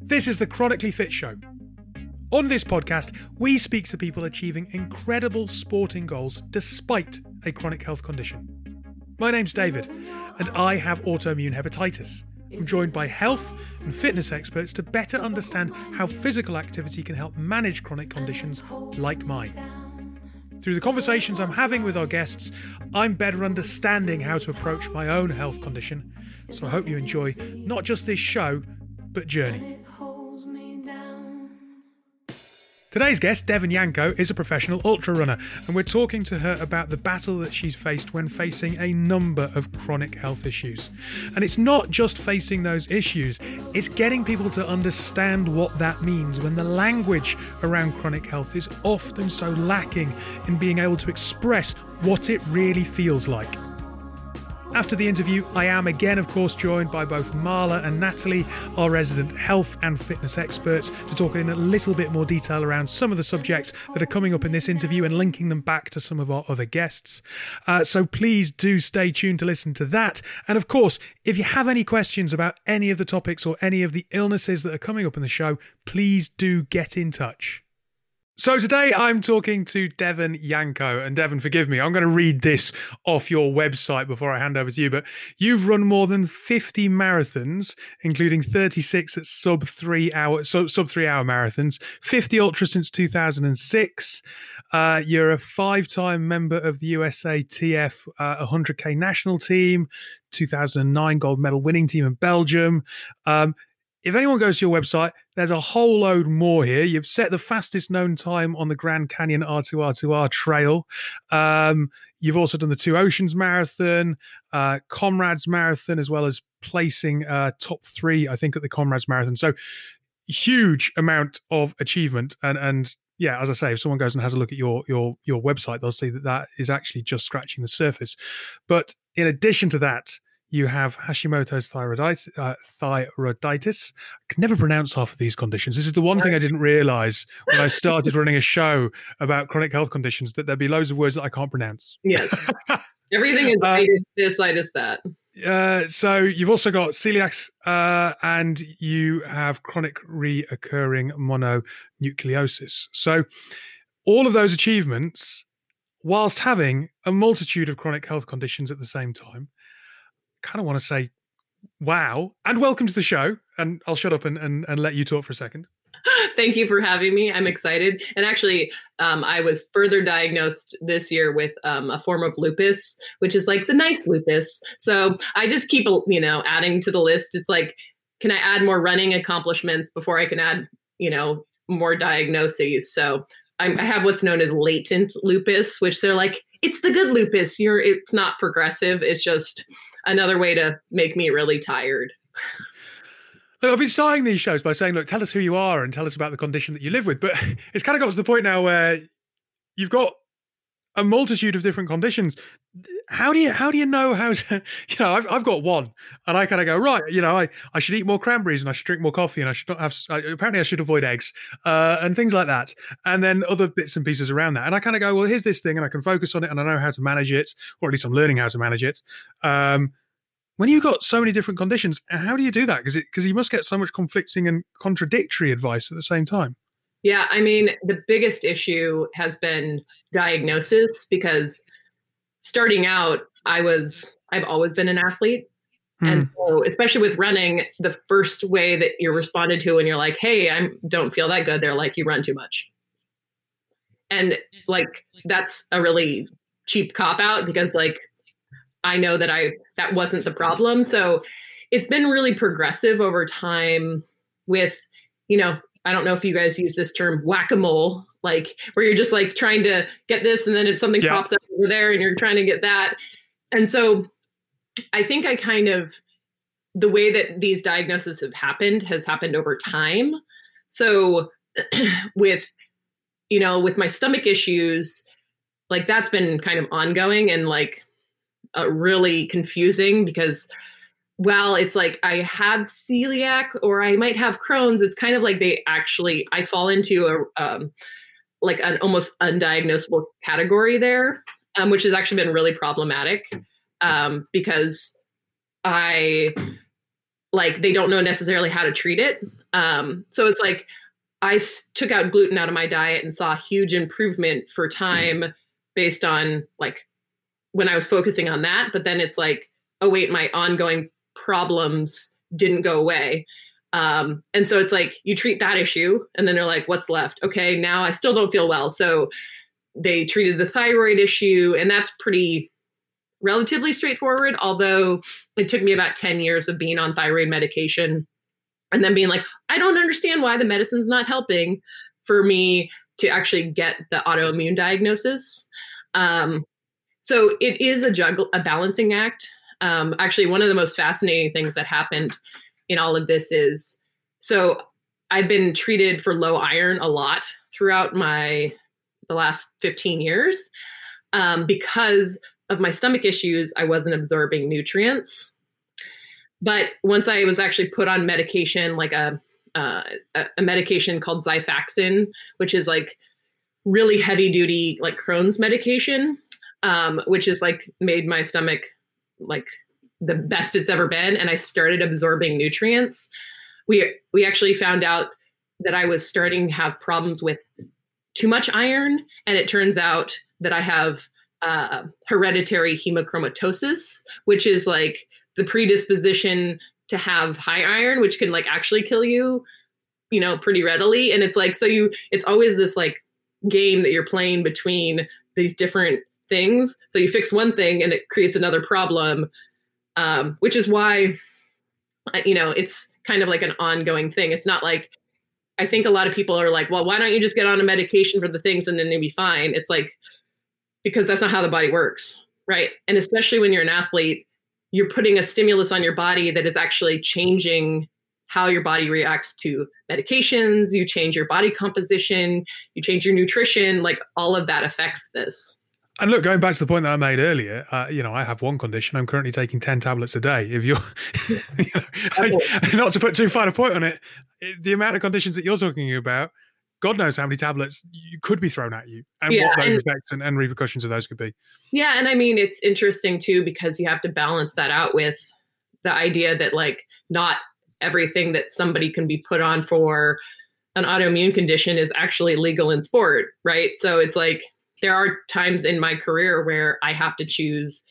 This is the Chronically Fit Show. On this podcast, we speak to people achieving incredible sporting goals despite a chronic health condition. My name's David, and I have autoimmune hepatitis. I'm joined by health and fitness experts to better understand how physical activity can help manage chronic conditions like mine. Through the conversations I'm having with our guests, I'm better understanding how to approach my own health condition, so I hope you enjoy not just this show, but journey. Today's guest, Devon Yanko, is a professional ultra runner, and we're talking to her about the battle that she's faced when facing a number of chronic health issues. And it's not just facing those issues, it's getting people to understand what that means when the language around chronic health is often so lacking in being able to express what it really feels like. After the interview, I am again, of course, joined by both Marla and Natalie, our resident health and fitness experts, to talk in a little bit more detail around some of the subjects that are coming up in this interview and linking them back to some of our other guests. So please do stay tuned to listen to that. And of course, if you have any questions about any of the topics or any of the illnesses that are coming up in the show, please do get in touch. So today I'm talking to Devon Yanko, and Devon, forgive me, I'm going to read this off your website before I hand over to you, but you've run more than 50 marathons, including 36 at sub three hour marathons, 50 ultras since 2006. You're a five-time member of the USATF 100K national team, 2009 gold medal winning team in Belgium. If anyone goes to your website, there's a whole load more here. You've set the fastest known time on the Grand Canyon R2R2R trail. You've also done the Two Oceans Marathon, Comrades Marathon, as well as placing top three, I think, at the Comrades Marathon. So huge amount of achievement. And yeah, as I say, if someone goes and has a look at your website, they'll see that that is actually just scratching the surface. But in addition to that, you have Hashimoto's thyroiditis. I can never pronounce half of these conditions. This is the one thing I didn't realize when I started running a show about chronic health conditions, that there'd be loads of words that I can't pronounce. Yes. Everything is this, I just that. So you've also got celiac, and you have chronic reoccurring mononucleosis. So all of those achievements, whilst having a multitude of chronic health conditions at the same time, kind of want to say wow and welcome to the show, and I'll shut up and let you talk for a second. Thank you for having me. I'm excited. And actually, I was further diagnosed this year with a form of lupus, which is like the nice lupus. So I just keep, you know, adding to the list. It's like, can I add more running accomplishments before I can add, you know, more diagnoses? So I have what's known as latent lupus, which they're like, it's the good lupus. It's not progressive. It's just another way to make me really tired. Look, I've been starting these shows by saying, look, tell us who you are and tell us about the condition that you live with. But it's kind of got to the point now where you've got a multitude of different conditions. How do you know how to, you know, I've got one, and I kind of go, right, you know, I should eat more cranberries, and I should drink more coffee, and I should not have, apparently I should avoid eggs, and things like that. And then other bits and pieces around that. And I kind of go, well, here's this thing, and I can focus on it, and I know how to manage it, or at least I'm learning how to manage it. When you've got so many different conditions, how do you do that? Because you must get so much conflicting and contradictory advice at the same time. Yeah, I mean, the biggest issue has been diagnosis, because starting out, I've always been an athlete. Mm. And so, especially with running, the first way that you're responded to when you're like, hey, I don't feel that good, they're like, you run too much. And like, that's a really cheap cop out, because like, I know that that wasn't the problem. So it's been really progressive over time with, you know, I don't know if you guys use this term, whack-a-mole, like where you're just like trying to get this, and then if something pops up over there and you're trying to get that. And so I think the way that these diagnoses have happened has happened over time. So with my stomach issues, like that's been kind of ongoing and like really confusing, because well, it's like I have celiac or I might have Crohn's. It's kind of like I fall into an almost undiagnosable category there, which has actually been really problematic, because they don't know necessarily how to treat it. So it's like I took out gluten out of my diet and saw a huge improvement for time based on like when I was focusing on that. But then it's like, oh, wait, my ongoing problems didn't go away. And so it's like you treat that issue and then they're like, what's left? Okay, now I still don't feel well. So they treated the thyroid issue, and that's pretty relatively straightforward, although it took me about 10 years of being on thyroid medication and then being like, I don't understand why the medicine's not helping for me to actually get the autoimmune diagnosis. So it is a balancing act. Actually, one of the most fascinating things that happened in all of this is, so I've been treated for low iron a lot throughout the last 15 years, because of my stomach issues, I wasn't absorbing nutrients. But once I was actually put on medication, like a medication called Xifaxan, which is like really heavy duty, like Crohn's medication, which is like made my stomach like the best it's ever been. And I started absorbing nutrients. We actually found out that I was starting to have problems with too much iron. And it turns out that I have hereditary hemochromatosis, which is like the predisposition to have high iron, which can like actually kill you, you know, pretty readily. And it's like, so it's always this like game that you're playing between these different things. So you fix one thing and it creates another problem, which is why, you know, it's kind of like an ongoing thing. It's not like, I think a lot of people are like, well, why don't you just get on a medication for the things and then you'll be fine? It's like, because that's not how the body works, right? And especially when you're an athlete, you're putting a stimulus on your body that is actually changing how your body reacts to medications. You change your body composition, you change your nutrition, like all of that affects this. And look, going back to the point that I made earlier, you know, I have one condition. I'm currently taking 10 tablets a day. If you're, not to put too fine a point on it, the amount of conditions that you're talking about, God knows how many tablets you could be thrown at you and what those effects and repercussions of those could be. Yeah. And I mean, it's interesting too, because you have to balance that out with the idea that like not everything that somebody can be put on for an autoimmune condition is actually legal in sport, right? So it's like, there are times in my career where I have to choose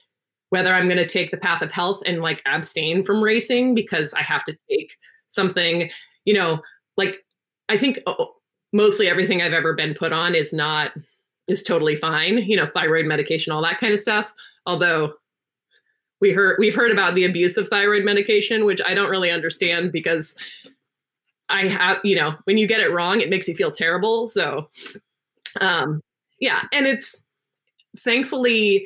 whether I'm going to take the path of health and like abstain from racing because I have to take something, you know, like I think mostly everything I've ever been put on is totally fine. You know, thyroid medication, all that kind of stuff. Although we've heard about the abuse of thyroid medication, which I don't really understand because I have, you know, when you get it wrong, it makes you feel terrible. So, yeah. And it's thankfully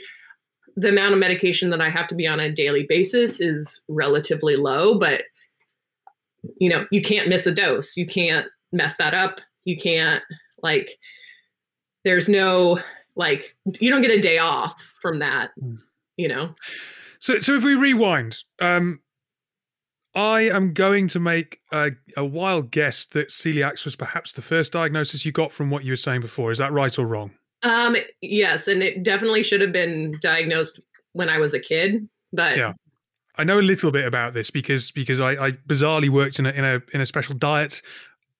the amount of medication that I have to be on a daily basis is relatively low, but you know, you can't miss a dose. You can't mess that up. You can't like, there's no, like, you don't get a day off from that, you know? So if we rewind, I am going to make a wild guess that celiac was perhaps the first diagnosis you got from what you were saying before. Is that right or wrong? Yes, and it definitely should have been diagnosed when I was a kid. But yeah, I know a little bit about this because I bizarrely worked in a special diet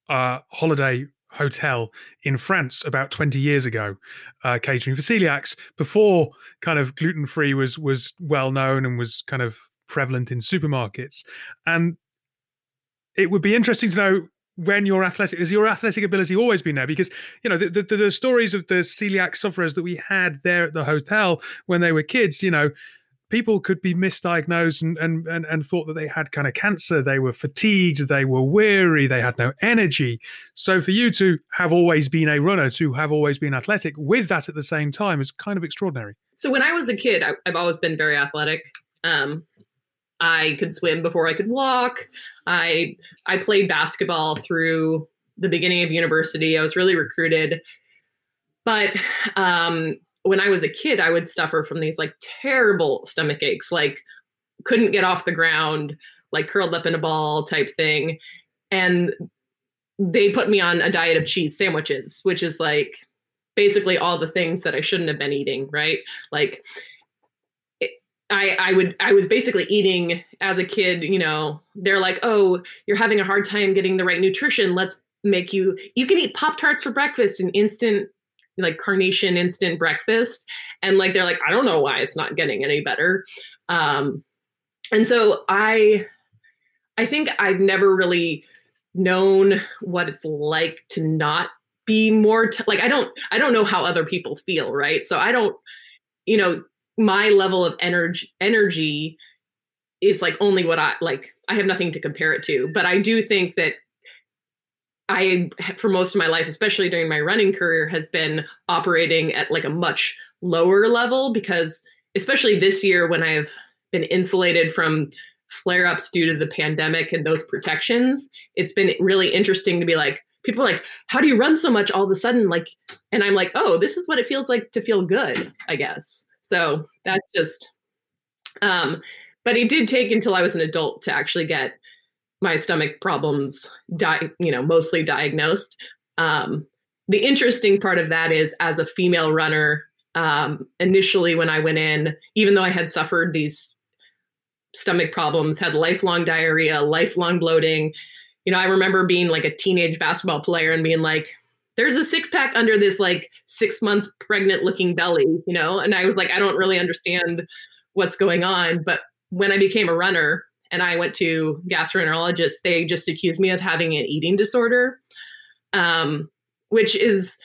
holiday hotel in France about 20 years ago, catering for celiacs before kind of gluten-free was well known and was kind of prevalent in supermarkets. And it would be interesting to know when your athletic ability always been there? Because, you know, the stories of the celiac sufferers that we had there at the hotel when they were kids, you know, people could be misdiagnosed and thought that they had kind of cancer. They were fatigued. They were weary. They had no energy. So for you to have always been a runner, to have always been athletic with that at the same time is kind of extraordinary. So when I was a kid, I've always been very athletic. I could swim before I could walk. I played basketball through the beginning of university. I was really recruited. But when I was a kid, I would suffer from these like terrible stomach aches, like couldn't get off the ground, like curled up in a ball type thing. And they put me on a diet of cheese sandwiches, which is like basically all the things that I shouldn't have been eating, right? Like I was basically eating as a kid, you know, they're like, oh, you're having a hard time getting the right nutrition. Let's make you can eat Pop-Tarts for breakfast and instant, like carnation instant breakfast. And like, they're like, I don't know why it's not getting any better. And so I think I've never really known what it's like to not be more like, I don't know how other people feel. Right. So I don't, you know, my level of energy is like only what I have nothing to compare it to, but I do think that I, for most of my life, especially during my running career, has been operating at like a much lower level because especially this year when I've been insulated from flare-ups due to the pandemic and those protections, it's been really interesting to be like, people are like, how do you run so much all of a sudden? Like, and I'm like, oh, this is what it feels like to feel good, I guess. So that's just, but it did take until I was an adult to actually get my stomach problems, mostly diagnosed. The interesting part of that is as a female runner, initially when I went in, even though I had suffered these stomach problems, had lifelong diarrhea, lifelong bloating, you know, I remember being like a teenage basketball player and being like, there's a six pack under this like 6-month pregnant looking belly, you know? And I was like, I don't really understand what's going on. But when I became a runner, and I went to gastroenterologists, they just accused me of having an eating disorder, which is,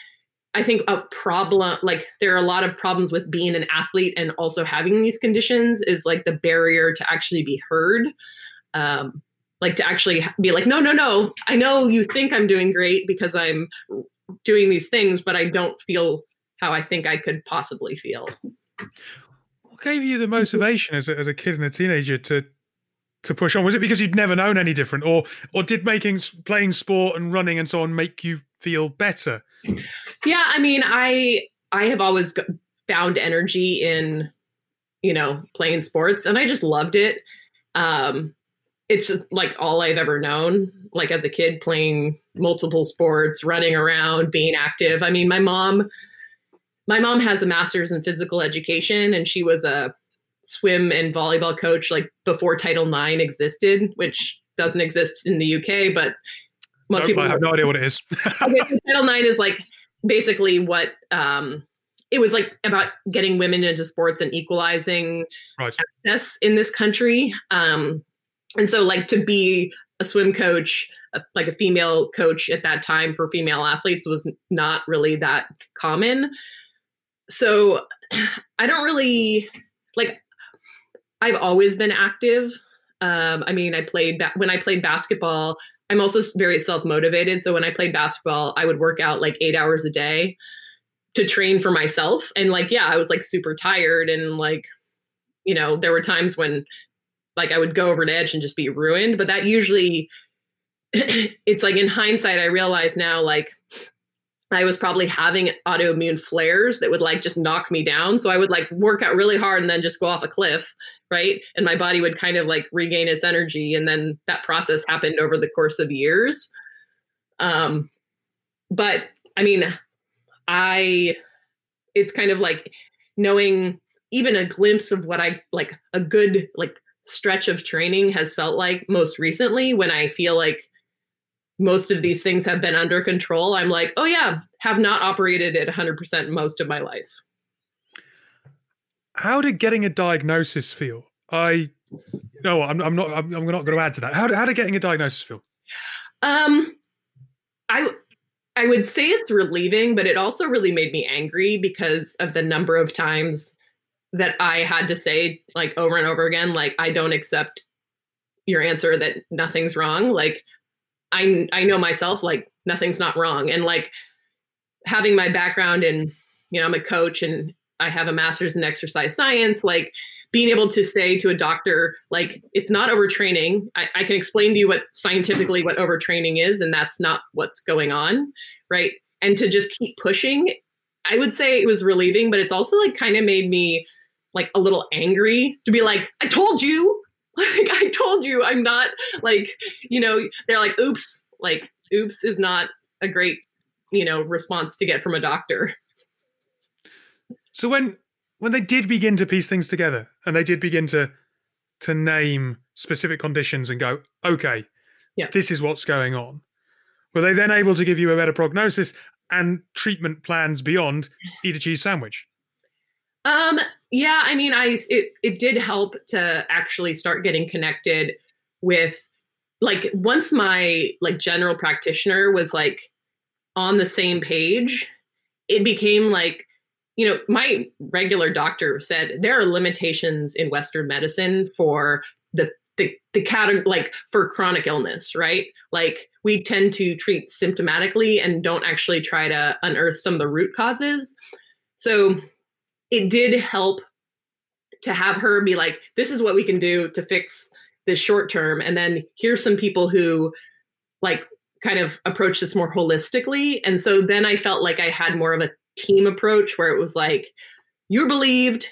I think, a problem. Like there are a lot of problems with being an athlete and also having these conditions is like the barrier to actually be heard. Like to actually be like, no, I know you think I'm doing great because I'm doing these things, but I don't feel how I think I could possibly feel. What gave you the motivation as a kid and a teenager to push on? Was it because you'd never known any different, or did playing sport and running and so on make you feel better? Yeah, I mean, I have always found energy in, you know, playing sports, and I just loved it. It's like all I've ever known, like as a kid, playing multiple sports, running around, being active. I mean, my mom has a master's in physical education, and she was a swim and volleyball coach like before Title IX existed, which doesn't exist in the UK, but most people I have no idea what it is. Okay, so Title IX is like basically what it was like about getting women into sports and equalizing access in this country. And so like to be a swim coach, like a female coach at that time for female athletes was not really that common. So I don't really like, I've always been active. I mean, when I played basketball, I'm also very self-motivated. So when I played basketball, I would work out like 8 hours a day to train for myself. And like, yeah, I was like super tired. And like, you know, there were times when like I would go over an edge and just be ruined. But that usually, it's like in hindsight, I realize now, like I was probably having autoimmune flares that would like just knock me down. So I would like work out really hard and then just go off a cliff. Right. And my body would kind of like regain its energy. And then that process happened over the course of years. But I mean, it's kind of like knowing even a glimpse of what I like a good like stretch of training has felt like most recently when I feel like most of these things have been under control. I'm like, oh yeah, have not operated at 100% most of my life. How did getting a diagnosis feel? I'm not going to add to that. How did getting a diagnosis feel? I would say it's relieving, but it also really made me angry because of the number of times that I had to say like over and over again, like, I don't accept your answer that nothing's wrong. Like, I know myself, like nothing's not wrong. And like having my background in, you know, I'm a coach and I have a master's in exercise science, like being able to say to a doctor, like, it's not overtraining. I can explain to you what scientifically what overtraining is, and that's not what's going on. Right. And to just keep pushing, I would say it was relieving, but it's also like kind of made me like a little angry to be like, I told you. Like, I told you, I'm not like, you know, they're like, oops is not a great, you know, response to get from a doctor. So when when they did begin to piece things together and they did begin to name specific conditions and go, okay, yeah, this is what's going on, were they then able to give you a better prognosis and treatment plans beyond eat a cheese sandwich? Yeah, I mean, it did help to actually start getting connected with, like, once my, like, general practitioner was, like, on the same page, it became like, you know, my regular doctor said there are limitations in Western medicine for the category, like, for chronic illness, right? Like, we tend to treat symptomatically and don't actually try to unearth some of the root causes. So it did help to have her be like, this is what we can do to fix this short term. And then here's some people who, like, kind of approach this more holistically. And so then I felt like I had more of a team approach where it was like, you're believed,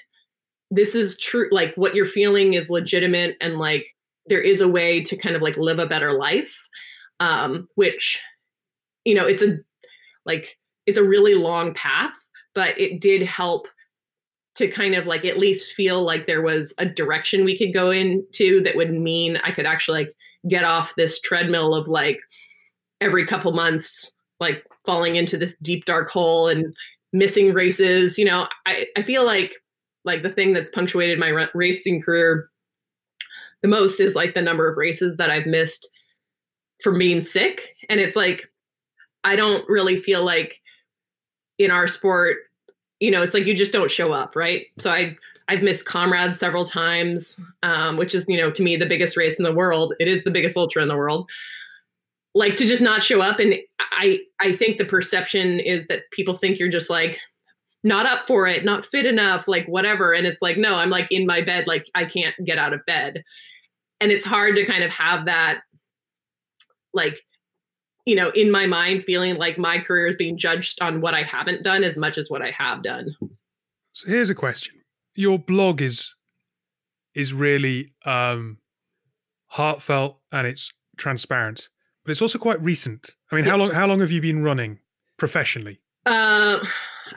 this is true, like, what you're feeling is legitimate, and, like, there is a way to kind of, like, live a better life, which, you know, it's a really long path, but it did help to kind of, like, at least feel like there was a direction we could go into that would mean I could actually, like, get off this treadmill of, like, every couple months, like, falling into this deep dark hole and missing races. You know, I feel like the thing that's punctuated my racing career the most is, like, the number of races that I've missed from being sick. And it's like, I don't really feel like in our sport, you know, it's like, you just don't show up. Right. So I've missed Comrades several times, which is, you know, to me, the biggest race in the world. It is the biggest ultra in the world. Like, to just not show up. And I think the perception is that people think you're just, like, not up for it, not fit enough, like, whatever. And it's like, no, I'm, like, in my bed, like, I can't get out of bed. And it's hard to kind of have that, like, you know, in my mind, feeling like my career is being judged on what I haven't done as much as what I have done. So here's a question. Your blog is really heartfelt and it's transparent, but it's also quite recent. I mean, how long have you been running professionally? I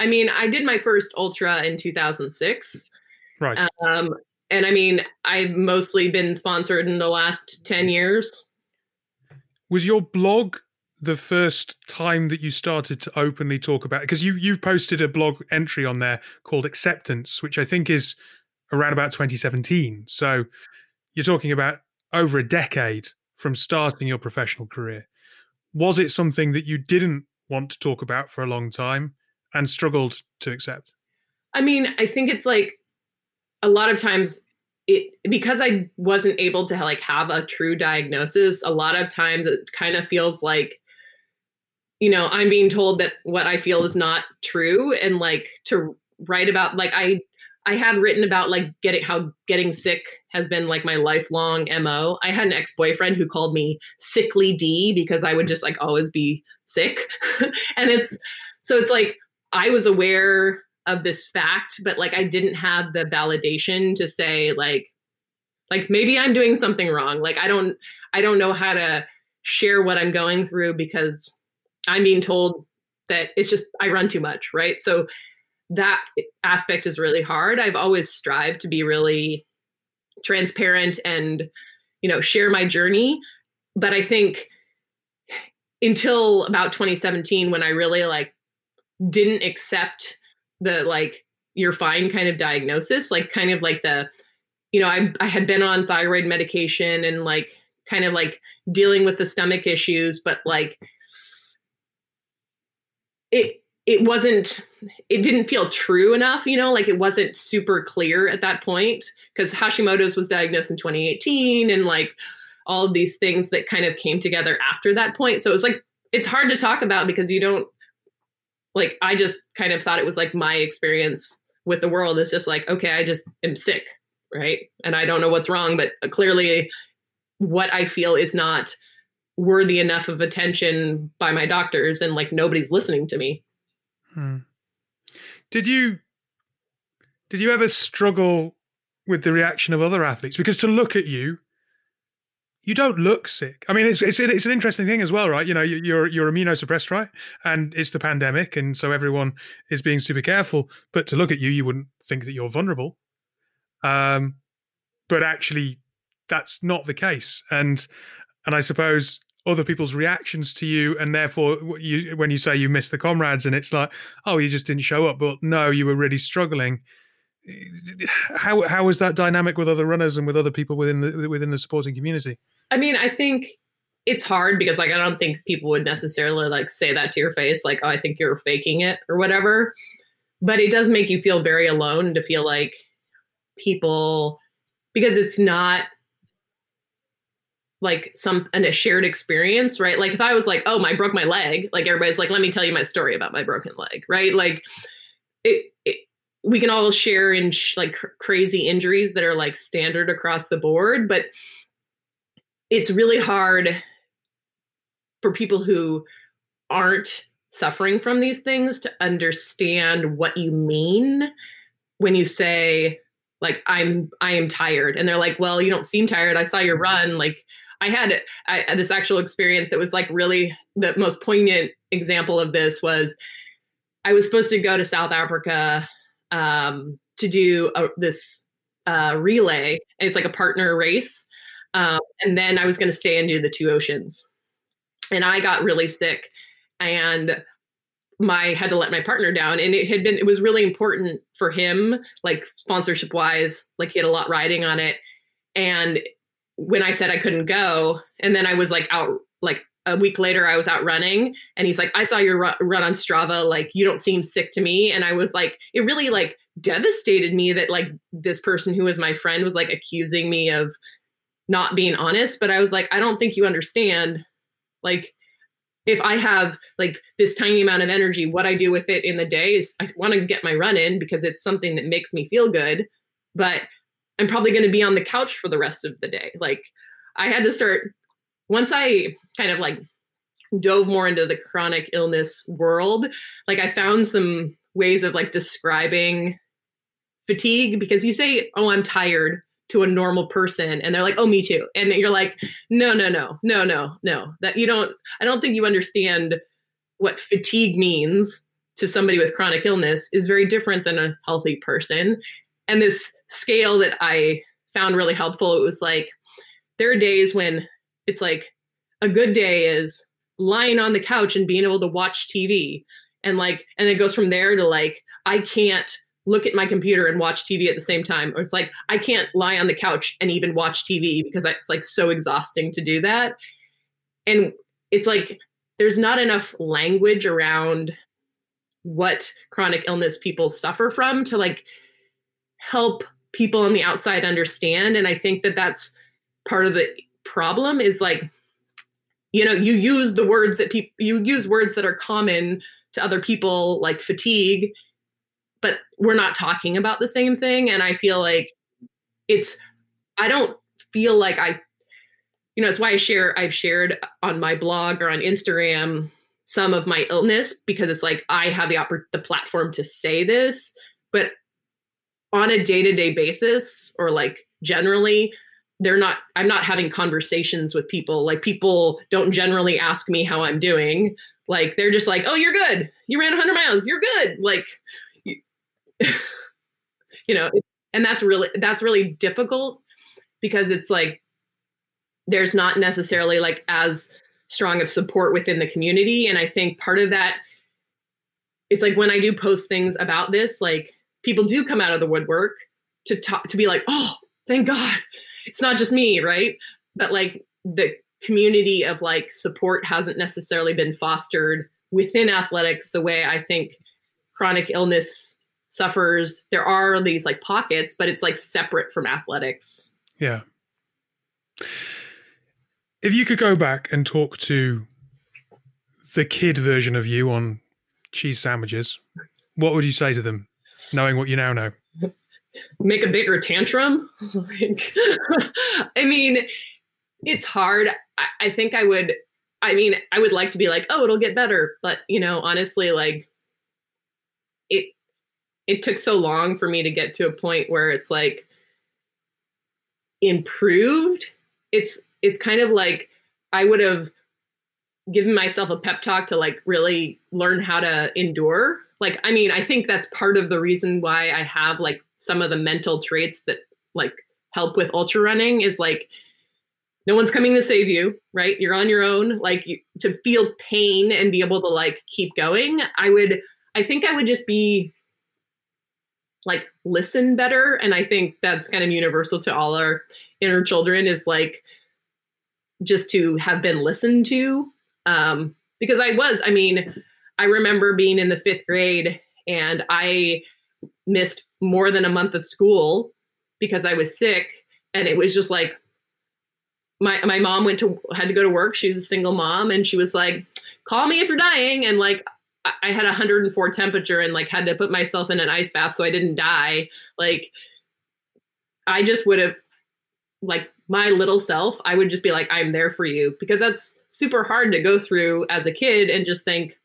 mean, I did my first ultra in 2006. Right. And I mean, I've mostly been sponsored in the last 10 years. Was your blog the first time that you started to openly talk about it? Because you've posted a blog entry on there called Acceptance, which I think is around about 2017. So you're talking about over a decade from starting your professional career. Was it something that you didn't want to talk about for a long time and struggled to accept? I mean, I think it's like a lot of times because I wasn't able to, like, have a true diagnosis, a lot of times it kind of feels like, you know, I'm being told that what I feel is not true. And, like, to write about, like, I had written about, like, how getting sick has been, like, my lifelong MO. I had an ex-boyfriend who called me Sickly D because I would just, like, always be sick. And it's like, I was aware of this fact, but, like, I didn't have the validation to say, like maybe I'm doing something wrong. Like, I don't know how to share what I'm going through because I'm being told that it's just, I run too much. Right. So that aspect is really hard. I've always strived to be really transparent and, you know, share my journey. But I think until about 2017, when I really, like, didn't accept the, like, you're fine kind of diagnosis, like, kind of like the, you know, I had been on thyroid medication and, like, kind of, like, dealing with the stomach issues, but, like, it didn't feel true enough, you know, like, it wasn't super clear at that point because Hashimoto's was diagnosed in 2018 and, like, all of these things that kind of came together after that point. So it was like, it's hard to talk about because you don't, like, I just kind of thought it was, like, my experience with the world is just like, okay, I just am sick. Right. And I don't know what's wrong, but clearly what I feel is not worthy enough of attention by my doctors and, like, nobody's listening to me. Hmm. Did you ever struggle with the reaction of other athletes? Because to look at you, you don't look sick. I mean, it's an interesting thing as well, right? You know, you're immunosuppressed, right? And it's the pandemic, and so everyone is being super careful. But to look at you, you wouldn't think that you're vulnerable. But actually, that's not the case. And I suppose other people's reactions to you, and therefore when you say you miss the comrades, and it's like, oh, you just didn't show up, but no, you were really struggling. How is that dynamic with other runners and with other people within the supporting community? I mean, I think it's hard because, like, I don't think people would necessarily, like, say that to your face, like, oh, I think you're faking it or whatever. But it does make you feel very alone to feel like people, because it's not like a shared experience, right? Like, if I was like, oh, I broke my leg, like, everybody's like, let me tell you my story about my broken leg, right? Like, we can all share in crazy injuries that are, like, standard across the board, but it's really hard for people who aren't suffering from these things to understand what you mean when you say, like, I am tired. And they're like, well, you don't seem tired. I saw your run. Like, I had this actual experience that was, like, really the most poignant example of this was I was supposed to go to South Africa to do this relay, and it's like a partner race. And then I was going to stay and do the Two Oceans, and I got really sick, and had to let my partner down. And it was really important for him, like, sponsorship wise, like, he had a lot riding on it. And when I said I couldn't go, and then I was, like, out, like, a week later, I was out running, and he's like, I saw your run on Strava. Like, you don't seem sick to me. And I was like, it really, like, devastated me that, like, this person who was my friend was, like, accusing me of not being honest. But I was like, I don't think you understand. Like, if I have, like, this tiny amount of energy, what I do with it in the day is I want to get my run in because it's something that makes me feel good, but I'm probably going to be on the couch for the rest of the day. Like, I had to start, once I kind of, like, dove more into the chronic illness world, like, I found some ways of, like, describing fatigue, because you say, oh, I'm tired to a normal person, and they're like, oh, me too. And you're like, no, that I don't think you understand what fatigue means to somebody with chronic illness is very different than a healthy person. And this scale that I found really helpful, it was like, there are days when it's like, a good day is lying on the couch and being able to watch TV. And, like, and it goes from there to, like, I can't look at my computer and watch TV at the same time. Or it's like, I can't lie on the couch and even watch TV because it's, like, so exhausting to do that. And it's like, there's not enough language around what chronic illness people suffer from to, like, help people on the outside understand. And I think that that's part of the problem is, like, you know, you use words that are common to other people, like fatigue, but we're not talking about the same thing. And I feel like I don't feel like it's why I've shared on my blog or on Instagram some of my illness, because it's like, I have the platform to say this, but on a day-to-day basis, or, like, generally, I'm not having conversations with people. Like, people don't generally ask me how I'm doing. Like, they're just like, oh, you're good. You ran 100 miles. You're good. Like, you know, and that's really difficult because it's like, there's not necessarily, like, as strong of support within the community. And I think part of that, it's like, when I do post things about this, like, people do come out of the woodwork to be like, oh, thank God. It's not just me, right? But, like, the community of, like, support hasn't necessarily been fostered within athletics the way I think chronic illness suffers. There are these, like, pockets, but it's, like, separate from athletics. Yeah. If you could go back and talk to the kid version of you on cheese sandwiches, what would you say to them, knowing what you now know? Make a bigger tantrum. I mean, it's hard. I think I would like to be like, oh, it'll get better. But, you know, honestly, like, it took so long for me to get to a point where it's, like, improved. It's it's kind of like I would have given myself a pep talk to like really learn how to endure. Like, I mean, I think that's part of the reason why I have like some of the mental traits that like help with ultra running is like, no one's coming to save you, right? You're on your own, like you, to feel pain and be able to like keep going. I think I would just be like, listen better. And I think that's kind of universal to all our inner children is like, just to have been listened to. Because I remember being in the fifth grade and I missed more than a month of school because I was sick. And it was just like, my mom had to go to work. She was a single mom. And she was like, call me if you're dying. And like, I had 104 temperature and like had to put myself in an ice bath so I didn't die. Like, I just would have like my little self, I would just be like, I'm there for you, because that's super hard to go through as a kid and just think,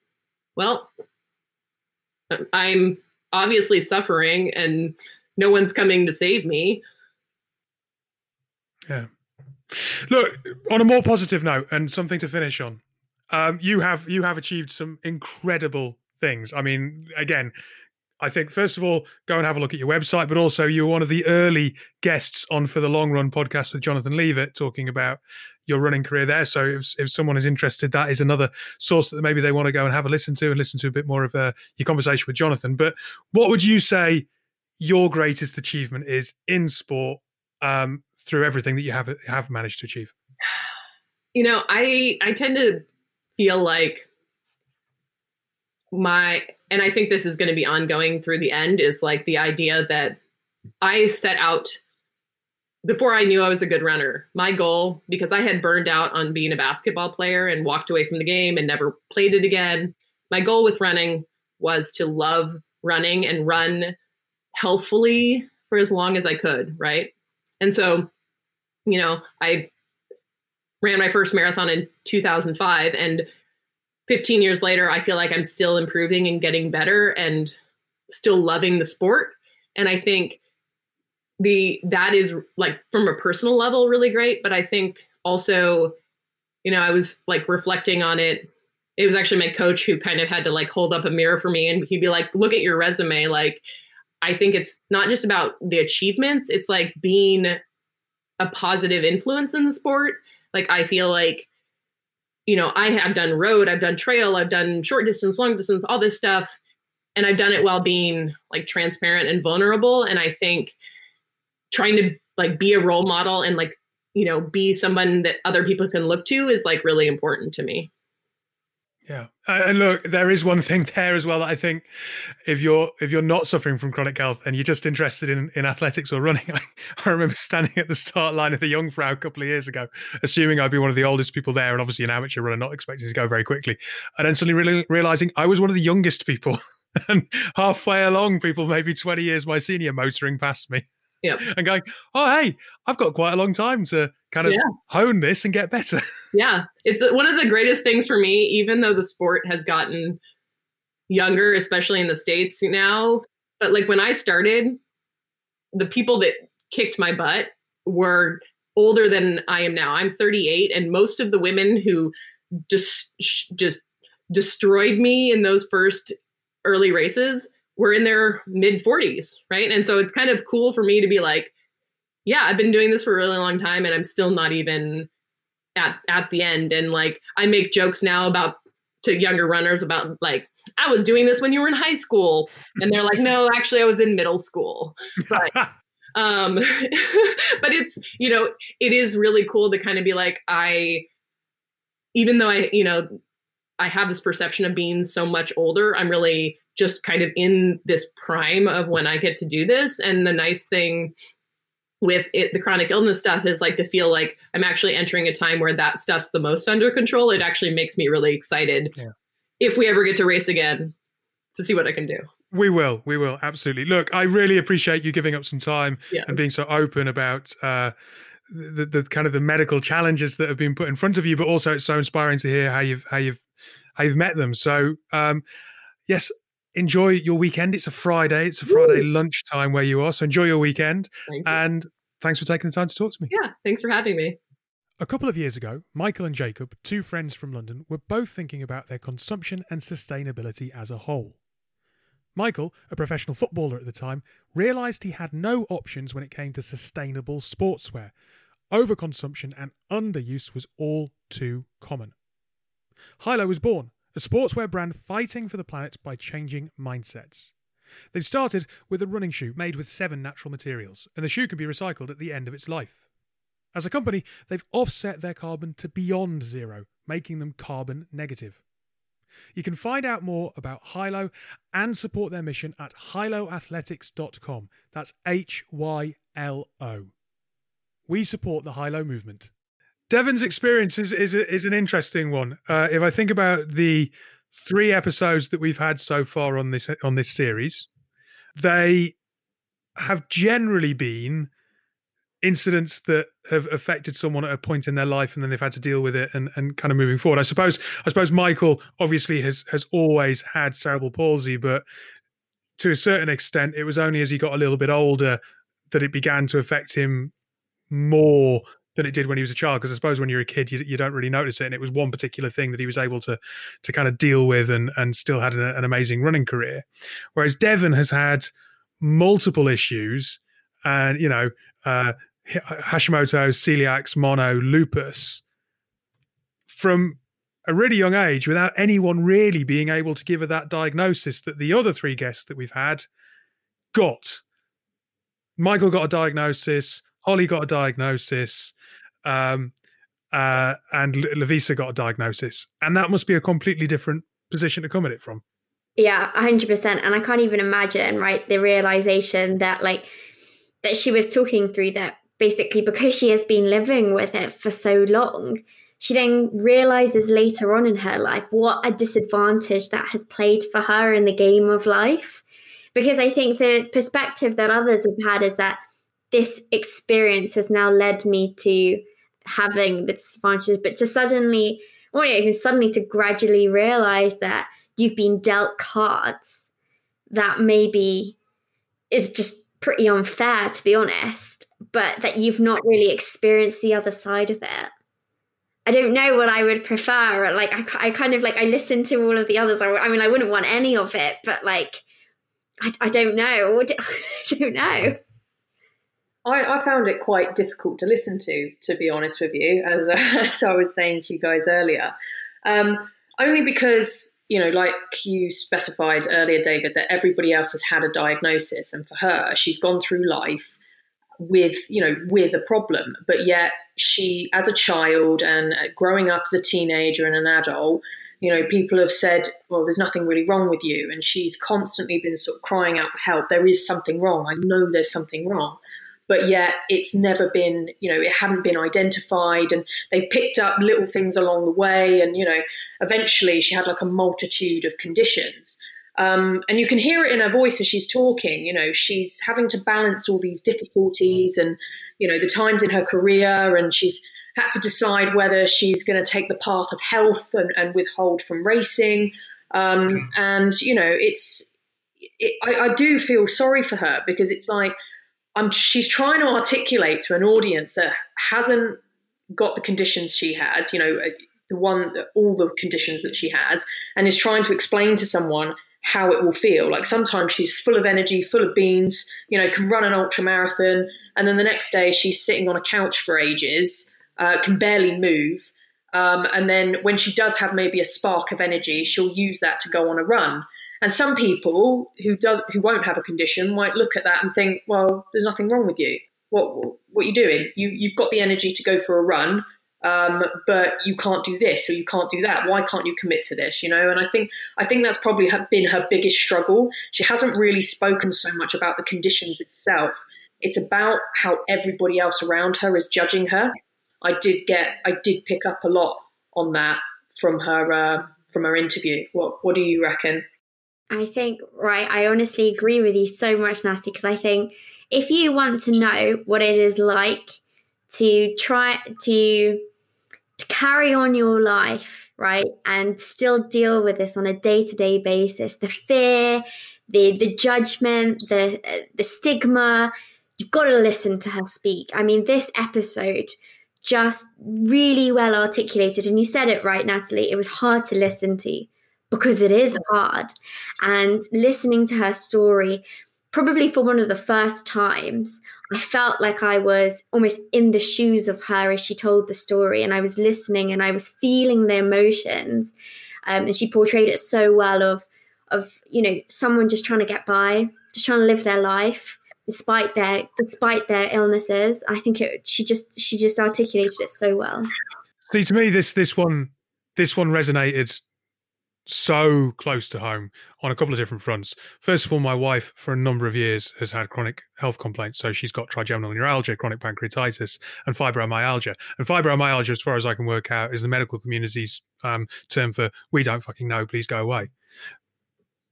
well, I'm obviously suffering and no one's coming to save me. Yeah. Look, on a more positive note and something to finish on, you have achieved some incredible things. I mean, again, I think, first of all, go and have a look at your website, but also you were one of the early guests on For the Long Run podcast with Jonathan Leavitt talking about your running career there. So if someone is interested, that is another source that maybe they want to go and have a listen to and listen to a bit more of your conversation with Jonathan. But what would you say your greatest achievement is in sport through everything that you have managed to achieve? You know, I tend to feel like and I think this is going to be ongoing through the end, is like the idea that I set out before I knew I was a good runner. My goal, because I had burned out on being a basketball player and walked away from the game and never played it again. My goal with running was to love running and run healthfully for as long as I could. Right. And so, you know, I ran my first marathon in 2005, and 15 years later, I feel like I'm still improving and getting better and still loving the sport. And I think that is like from a personal level, really great. But I think also, you know, I was like reflecting on it. It was actually my coach who kind of had to like hold up a mirror for me, and he'd be like, look at your resume. Like, I think it's not just about the achievements. It's like being a positive influence in the sport. Like, I feel like, you know, I have done road, I've done trail, I've done short distance, long distance, all this stuff. And I've done it while being like transparent and vulnerable. And I think trying to like be a role model and like, you know, be someone that other people can look to is like really important to me. Yeah. And look, there is one thing there as well that I think if you're not suffering from chronic health and you're just interested in athletics or running, I remember standing at the start line of the Jungfrau a couple of years ago, assuming I'd be one of the oldest people there and obviously an amateur runner, not expecting to go very quickly. And then suddenly realizing I was one of the youngest people and halfway along people, maybe 20 years my senior, motoring past me. Yeah, and going, oh, hey, I've got quite a long time to kind of hone this and get better. Yeah, it's one of the greatest things for me, even though the sport has gotten younger, especially in the States now. But like when I started, the people that kicked my butt were older than I am now. I'm 38, and most of the women who just destroyed me in those first early races were in their mid 40s, right? And so it's kind of cool for me to be like, yeah, I've been doing this for a really long time and I'm still not even at the end. And like, I make jokes now to younger runners about like, I was doing this when you were in high school. And they're like, no, actually I was in middle school. But, but it's, you know, it is really cool to kind of be like, even though I have this perception of being so much older, I'm really just kind of in this prime of when I get to do this. And the nice thing with it, the chronic illness stuff, is like to feel like I'm actually entering a time where that stuff's the most under control. It actually makes me really excited if we ever get to race again to see what I can do. We will. Absolutely. Look, I really appreciate you giving up some time and being so open about, the kind of the medical challenges that have been put in front of you, but also it's so inspiring to hear how you've met them. So, yes, enjoy your weekend. It's a Friday lunchtime where you are, so enjoy your weekend. Thank you. And thanks for taking the time to talk to me. Thanks for having me. A couple of years ago, Michael and Jacob, two friends from London, were both thinking about their consumption and sustainability as a whole. Michael, a professional footballer at the time, realised he had no options when it came to sustainable sportswear. Overconsumption and underuse was all too common. Hilo was born, a sportswear brand fighting for the planet by changing mindsets. They've started with a running shoe made with 7 natural materials, and the shoe can be recycled at the end of its life. As a company, they've offset their carbon to beyond zero, making them carbon negative. You can find out more about Hilo and support their mission at hiloathletics.com. That's H-Y-L-O. We support the Hilo movement. Devon's experience is an interesting one. If I think about the 3 episodes that we've had so far on this series, they have generally been incidents that have affected someone at a point in their life, and then they've had to deal with it and kind of moving forward. I suppose Michael obviously has always had cerebral palsy, but to a certain extent, it was only as he got a little bit older that it began to affect him more than it did when he was a child. Because I suppose when you're a kid, you don't really notice it. And it was one particular thing that he was able to kind of deal with and still had an amazing running career. Whereas Devon has had multiple issues and, Hashimoto's, Celiac's, Mono, Lupus, from a really young age without anyone really being able to give her that diagnosis that the other 3 guests that we've had got. Michael got a diagnosis, Holly got a diagnosis, and Lavisa got a diagnosis. And that must be a completely different position to come at it from. Yeah, 100%. And I can't even imagine, right, the realization that she was talking through that. Basically, because she has been living with it for so long, she then realizes later on in her life what a disadvantage that has played for her in the game of life. Because I think the perspective that others have had is that this experience has now led me to having the disadvantages, but to gradually realize that you've been dealt cards that maybe is just pretty unfair, to be honest, but that you've not really experienced the other side of it. I don't know what I would prefer. I listen to all of the others. I wouldn't want any of it, but I don't know. I don't know. I found it quite difficult to listen to be honest with you, as I was saying to you guys earlier, only because, like you specified earlier, David, that everybody else has had a diagnosis. And for her, she's gone through life with a problem, but yet she, as a child and growing up as a teenager and an adult, people have said, well, there's nothing really wrong with you, and she's constantly been sort of crying out for help. There is something wrong, I know there's something wrong, but yet it's never been, it hadn't been identified, and they picked up little things along the way, and eventually she had a multitude of conditions. And you can hear it in her voice as she's talking, she's having to balance all these difficulties and, the times in her career, and she's had to decide whether she's going to take the path of health and withhold from racing. I do feel sorry for her, because it's she's trying to articulate to an audience that hasn't got the conditions she has, all the conditions that she has, and is trying to explain to someone how it will feel. Sometimes she's full of energy, full of beans, can run an ultra marathon, and then the next day she's sitting on a couch for ages, can barely move, and then when she does have maybe a spark of energy, she'll use that to go on a run. And some people who won't have a condition might look at that and think, well, there's nothing wrong with you, what are you doing, you've got the energy to go for a run, but you can't do this or you can't do that. Why can't you commit to this? And I think that's probably been her biggest struggle. She hasn't really spoken so much about the conditions itself. It's about how everybody else around her is judging her. I did pick up a lot on that from her interview. What do you reckon? I think, right, I honestly agree with you so much, Nasty, because I think if you want to know what it is like to try to carry on your life, right, and still deal with this on a day-to-day basis, the fear, the judgment, the stigma, you've got to listen to her speak. I mean, this episode just really well articulated. And you said it right, Natalie, it was hard to listen to because it is hard. And listening to her story, probably for one of the first times, I felt like I was almost in the shoes of her as she told the story, and I was listening and I was feeling the emotions. And she portrayed it so well of, you know, someone just trying to get by, just trying to live their life despite their illnesses. I think she just articulated it so well. See, to me, this one resonated so close to home on a couple of different fronts. First of all, my wife for a number of years has had chronic health complaints. So she's got trigeminal neuralgia, chronic pancreatitis, and fibromyalgia. And fibromyalgia, as far as I can work out, is the medical community's term for "we don't fucking know, please go away."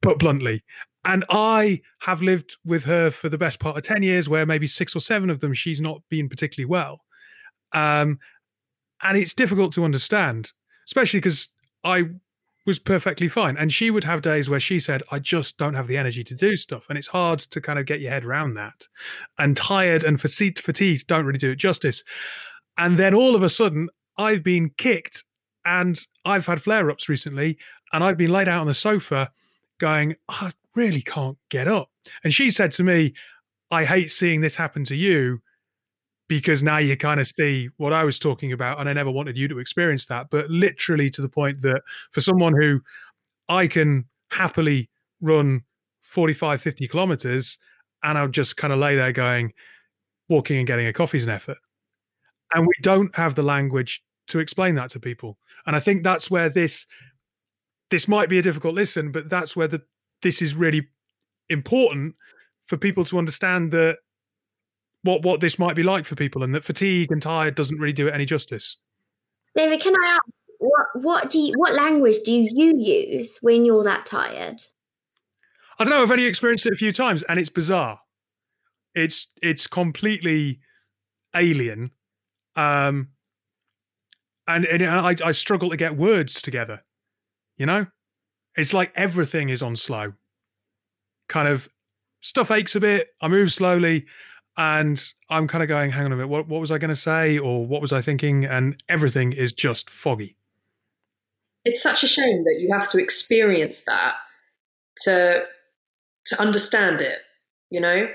But bluntly. And I have lived with her for the best part of 10 years, where maybe 6 or 7 of them she's not been particularly well. And it's difficult to understand, especially because I was perfectly fine. And she would have days where she said, I just don't have the energy to do stuff. And it's hard to kind of get your head around that. And tired and fatigued don't really do it justice. And then all of a sudden, I've been kicked and I've had flare-ups recently, and I've been laid out on the sofa going, I really can't get up. And she said to me, I hate seeing this happen to you, because now you kind of see what I was talking about, and I never wanted you to experience that. But literally to the point that for someone who I can happily run 45, 50 kilometers, and I'll just kind of lay there going, walking and getting a coffee is an effort. And we don't have the language to explain that to people. And I think that's where this might be a difficult listen, but that's where this is really important for people to understand that what this might be like for people, and that fatigue and tired doesn't really do it any justice. David, can I ask, what language do you use when you're that tired? I don't know. I've only experienced it a few times, and it's bizarre. It's completely alien, and I struggle to get words together. You know, it's like everything is on slow. Kind of stuff aches a bit. I move slowly and I'm kind of going, hang on a minute, what was I going to say? Or what was I thinking? And everything is just foggy. It's such a shame that you have to experience that to understand it, you know?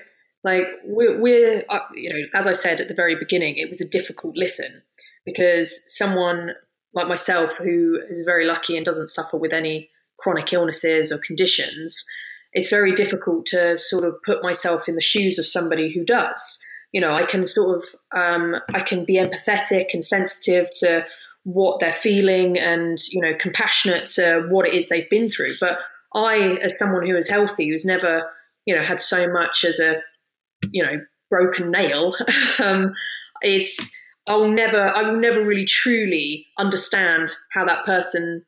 Like we're you know, as I said at the very beginning, it was a difficult listen because someone like myself, who is very lucky and doesn't suffer with any chronic illnesses or conditions, it's very difficult to sort of put myself in the shoes of somebody who does. You know, I can sort of, I can be empathetic and sensitive to what they're feeling and, you know, compassionate to what it is they've been through. But I, as someone who is healthy, who's never, you know, had so much as a, you know, broken nail, I will never really truly understand how that person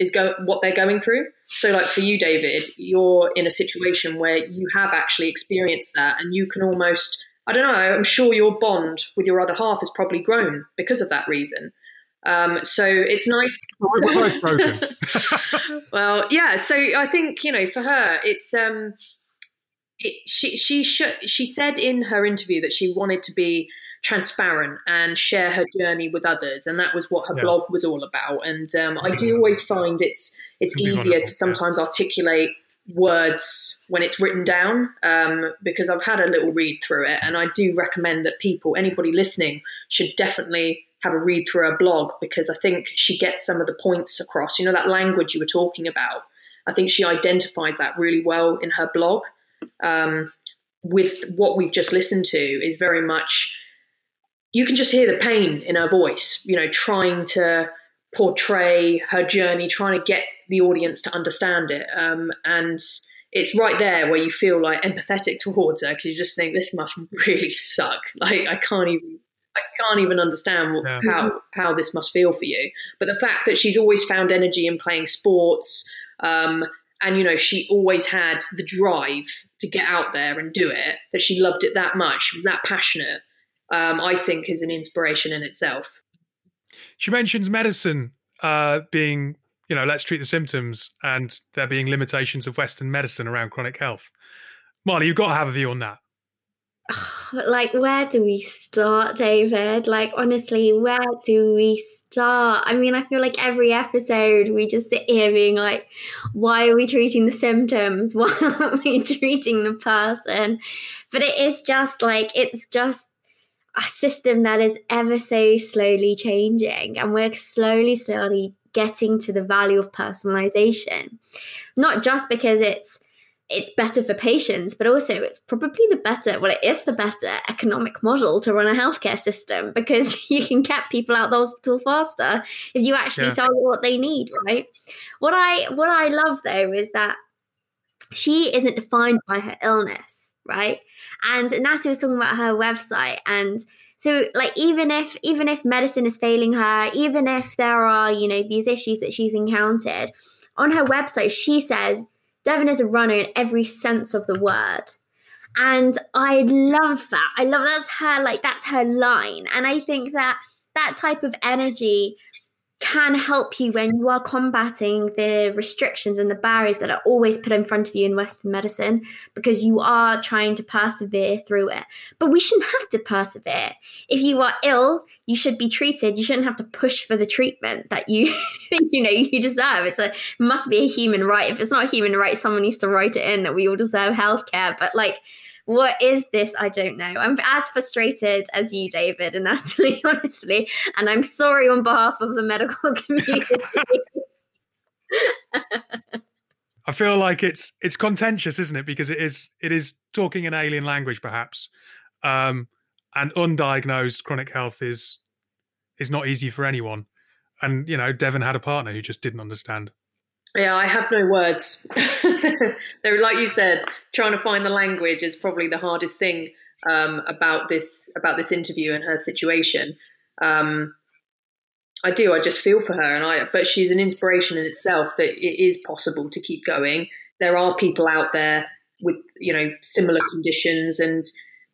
is what they're going through. So like for you, David, you're in a situation where you have actually experienced that, and you can almost, I don't know, I'm sure your bond with your other half has probably grown because of that reason. So it's nice. We're both broken. Well, yeah. So I think, you know, for her, it's, she said in her interview that she wanted to be transparent and share her journey with others, and that was what her blog was all about. And I do always find it's easier to sometimes articulate words when it's written down, because I've had a little read through it, and I do recommend that anybody listening should definitely have a read through her blog, because I think she gets some of the points across. You know, that language you were talking about, I think she identifies that really well in her blog. With what we've just listened to is very much, you can just hear the pain in her voice, you know, trying to portray her journey, trying to get the audience to understand it. And it's right there where you feel like empathetic towards her, because you just think, this must really suck. Like, I can't even understand how this must feel for you. But the fact that she's always found energy in playing sports, and, you know, she always had the drive to get out there and do it, that she loved it that much, she was that passionate, I think is an inspiration in itself. She mentions medicine being, you know, let's treat the symptoms, and there being limitations of Western medicine around chronic health. Marley, you've got to have a view on that. Like, where do we start, David? Like, honestly, where do we start? I mean, I feel like every episode we just sit here being like, why are we treating the symptoms? Why aren't we treating the person? But it is just like, it's just a system that is ever so slowly changing. And we're slowly getting to the value of personalization, not just because it's better for patients, but also it's probably the better economic model to run a healthcare system, because you can get people out of the hospital faster if you actually target what they need, right? What I love, though, is that she isn't defined by her illness, right? And Natalie was talking about her website, and so, like, even if medicine is failing her, even if there are, you know, these issues that she's encountered, on her website she says, Devon is a runner in every sense of the word. And I love that. That's her line. And I think that that type of energy can help you when you are combating the restrictions and the barriers that are always put in front of you in Western medicine, because you are trying to persevere through it. But we shouldn't have to persevere. If you are ill, you should be treated. You shouldn't have to push for the treatment that you you deserve. It must be a human right. If it's not a human right, someone needs to write it in that we all deserve healthcare. But like, what is this? I don't know. I'm as frustrated as you, David, and Natalie, honestly. And I'm sorry on behalf of the medical community. I feel like it's contentious, isn't it? Because it is talking an alien language, perhaps. And undiagnosed chronic health is not easy for anyone. And, you know, Devon had a partner who just didn't understand. Yeah, I have no words. They're, like you said, trying to find the language is probably the hardest thing about this interview and her situation. I just feel for her, but she's an inspiration in itself, that it is possible to keep going. There are people out there with, you know, similar conditions, and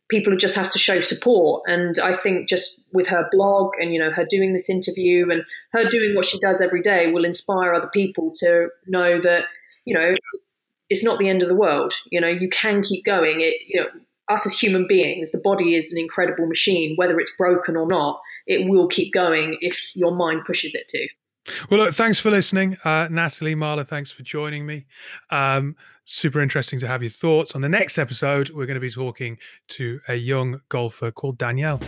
people just have to show support. And I think just with her blog and, you know, her doing this interview and her doing what she does every day will inspire other people to know that, you know, it's not the end of the world. You know, you can keep going. It, you know, us as human beings, the body is an incredible machine. Whether it's broken or not, it will keep going if your mind pushes it to. Well, look, thanks for listening. Natalie, Marla, thanks for joining me. Super interesting to have your thoughts. On the next episode, we're going to be talking to a young golfer called Danielle.